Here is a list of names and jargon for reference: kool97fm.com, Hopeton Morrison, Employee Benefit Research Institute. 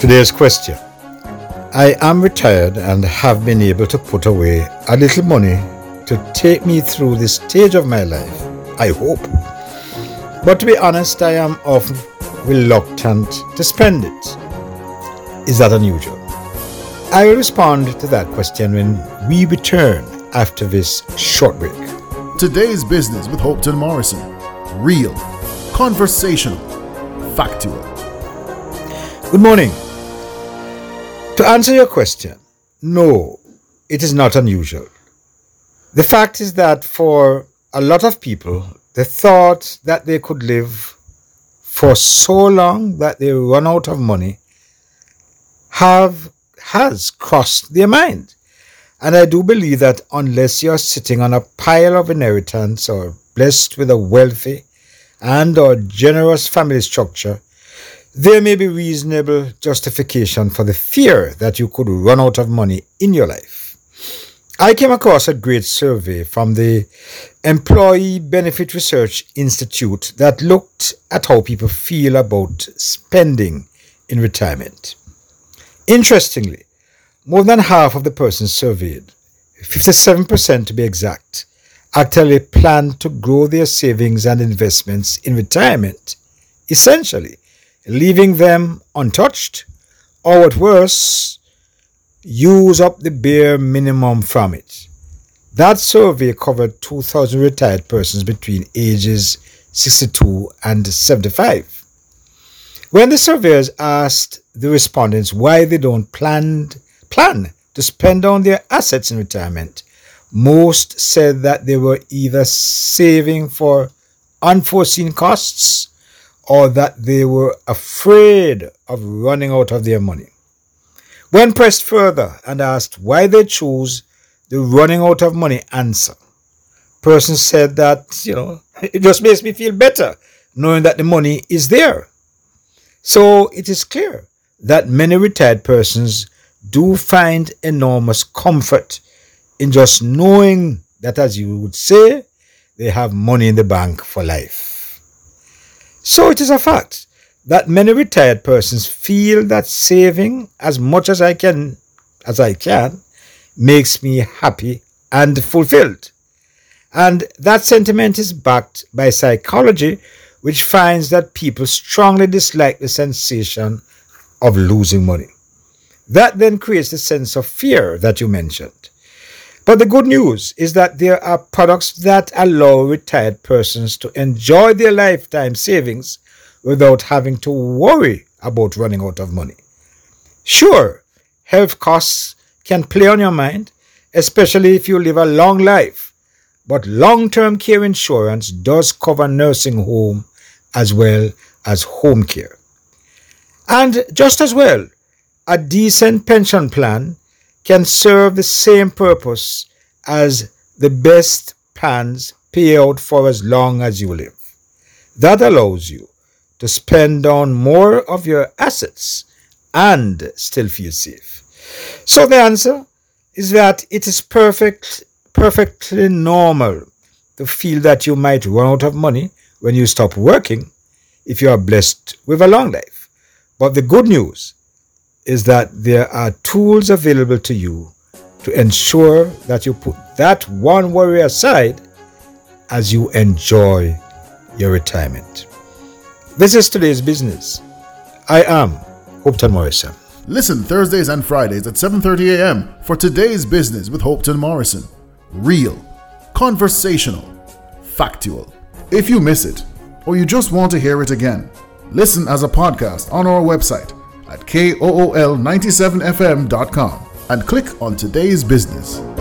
Today's question. I am retired and have been able to put away a little money to take me through this stage of my life, I hope. But to be honest, I am often reluctant to spend it. Is that unusual? I will respond to that question when we return after this short break. Today's Business with Hopeton Morrison. Real, conversational, factual. Good morning. To answer your question, no, it is not unusual. The fact is that for a lot of people, the thought that they could live for so long that they run out of money has crossed their mind. And I do believe that unless you're sitting on a pile of inheritance or blessed with a wealthy and or generous family structure, there may be reasonable justification for the fear that you could run out of money in your life. I came across a great survey from the Employee Benefit Research Institute that looked at how people feel about spending in retirement. Interestingly, more than half of the persons surveyed, 57% to be exact, actually plan to grow their savings and investments in retirement, essentially leaving them untouched or, what worse, use up the bare minimum from it. That survey covered 2,000 retired persons between ages 62 and 75. When the surveyors asked the respondents why they don't plan to spend down their assets in retirement, most said that they were either saving for unforeseen costs or that they were afraid of running out of their money. When pressed further and asked why they chose the running out of money answer, persons said that, it just makes me feel better knowing that the money is there. So it is clear that many retired persons do find enormous comfort in just knowing that, as you would say, they have money in the bank for life. So it is a fact that many retired persons feel that saving as much as I can, makes me happy and fulfilled. And that sentiment is backed by psychology, which finds that people strongly dislike the sensation of losing money. That then creates the sense of fear that you mentioned. But the good news is that there are products that allow retired persons to enjoy their lifetime savings without having to worry about running out of money. Sure, health costs can play on your mind, especially if you live a long life. But long-term care insurance does cover nursing home as well as home care. And just as well, a decent pension plan can serve the same purpose as the best plans pay out for as long as you live. That allows you to spend down more of your assets and still feel safe. So the answer is that it is perfectly normal to feel that you might run out of money when you stop working if you are blessed with a long life. But the good news is that there are tools available to you to ensure that you put that one worry aside as you enjoy your retirement. This is Today's Business. I am Hopeton Morrison. Listen Thursdays and Fridays at 7:30 a.m. for Today's Business with Hopeton Morrison. Real, conversational, factual. If you miss it, or you just want to hear it again, listen as a podcast on our website at kool97fm.com and click on Today's Business.